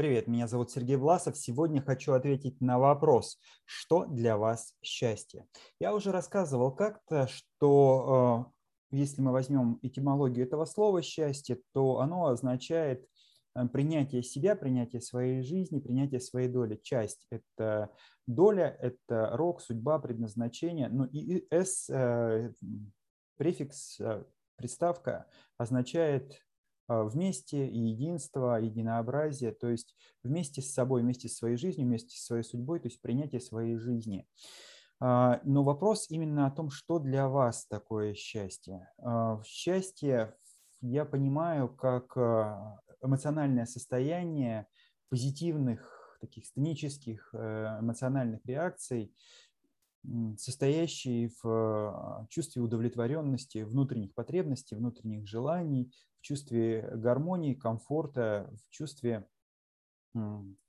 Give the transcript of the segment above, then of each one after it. Привет, меня зовут Сергей Власов. Сегодня хочу ответить на вопрос, что для вас счастье. Я уже рассказывал как-то, что если мы возьмем этимологию этого слова «счастье», то оно означает принятие себя, принятие своей жизни, принятие своей доли. Часть – это доля, это рок, судьба, предназначение. Ну и «с» префикс, приставка означает вместе, единство, единообразие, то есть вместе с собой, вместе с своей жизнью, вместе со своей судьбой, то есть принятие своей жизни. Но вопрос именно о том, что для вас такое счастье. Счастье я понимаю как эмоциональное состояние позитивных, таких сценических эмоциональных реакций, состоящие в чувстве удовлетворенности внутренних потребностей, внутренних желаний, в чувстве гармонии, комфорта, в чувстве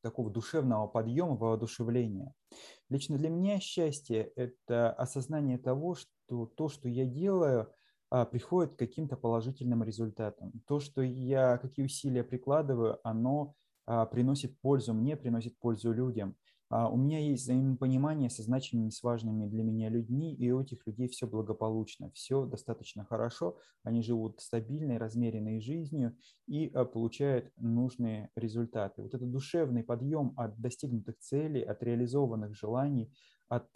такого душевного подъема, воодушевления. Лично для меня счастье – это осознание того, что то, что я делаю, приходит к каким-то положительным результатам. То, что я, какие усилия прикладываю, оно приносит пользу мне, приносит пользу людям. У меня есть взаимопонимание со значимыми, с важными для меня людьми, и у этих людей все благополучно, все достаточно хорошо, они живут стабильной, размеренной жизнью и получают нужные результаты. Вот этот душевный подъем от достигнутых целей, от реализованных желаний, от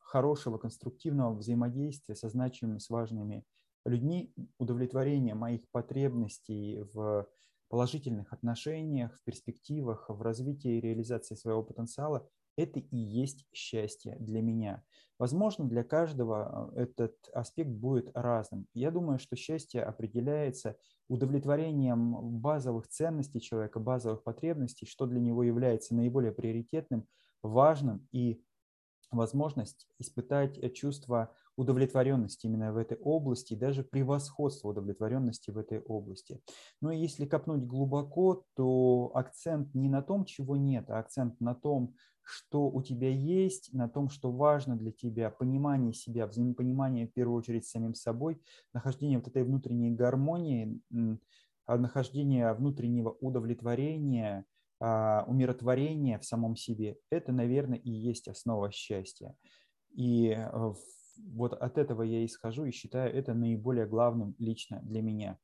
хорошего, конструктивного взаимодействия со значимыми, с важными людьми, удовлетворение моих потребностей в положительных отношениях, в перспективах, в развитии и реализации своего потенциала – это и есть счастье для меня. Возможно, для каждого этот аспект будет разным. Я думаю, что счастье определяется удовлетворением базовых ценностей человека, базовых потребностей, что для него является наиболее приоритетным, важным, и возможность испытать чувство удовлетворенности именно в этой области, даже превосходство удовлетворенности в этой области. Но если копнуть глубоко, то акцент не на том, чего нет, а акцент на том, что у тебя есть, на том, что важно для тебя, понимание себя, взаимопонимание в первую очередь с самим собой, нахождение вот этой внутренней гармонии, нахождение внутреннего удовлетворения, умиротворения в самом себе. Это, наверное, и есть основа счастья. И вот от этого я исхожу и считаю это наиболее главным лично для меня.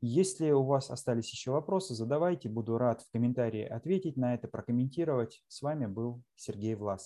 Если у вас остались еще вопросы, задавайте. Буду рад в комментарии ответить на это, прокомментировать. С вами был Сергей Власов.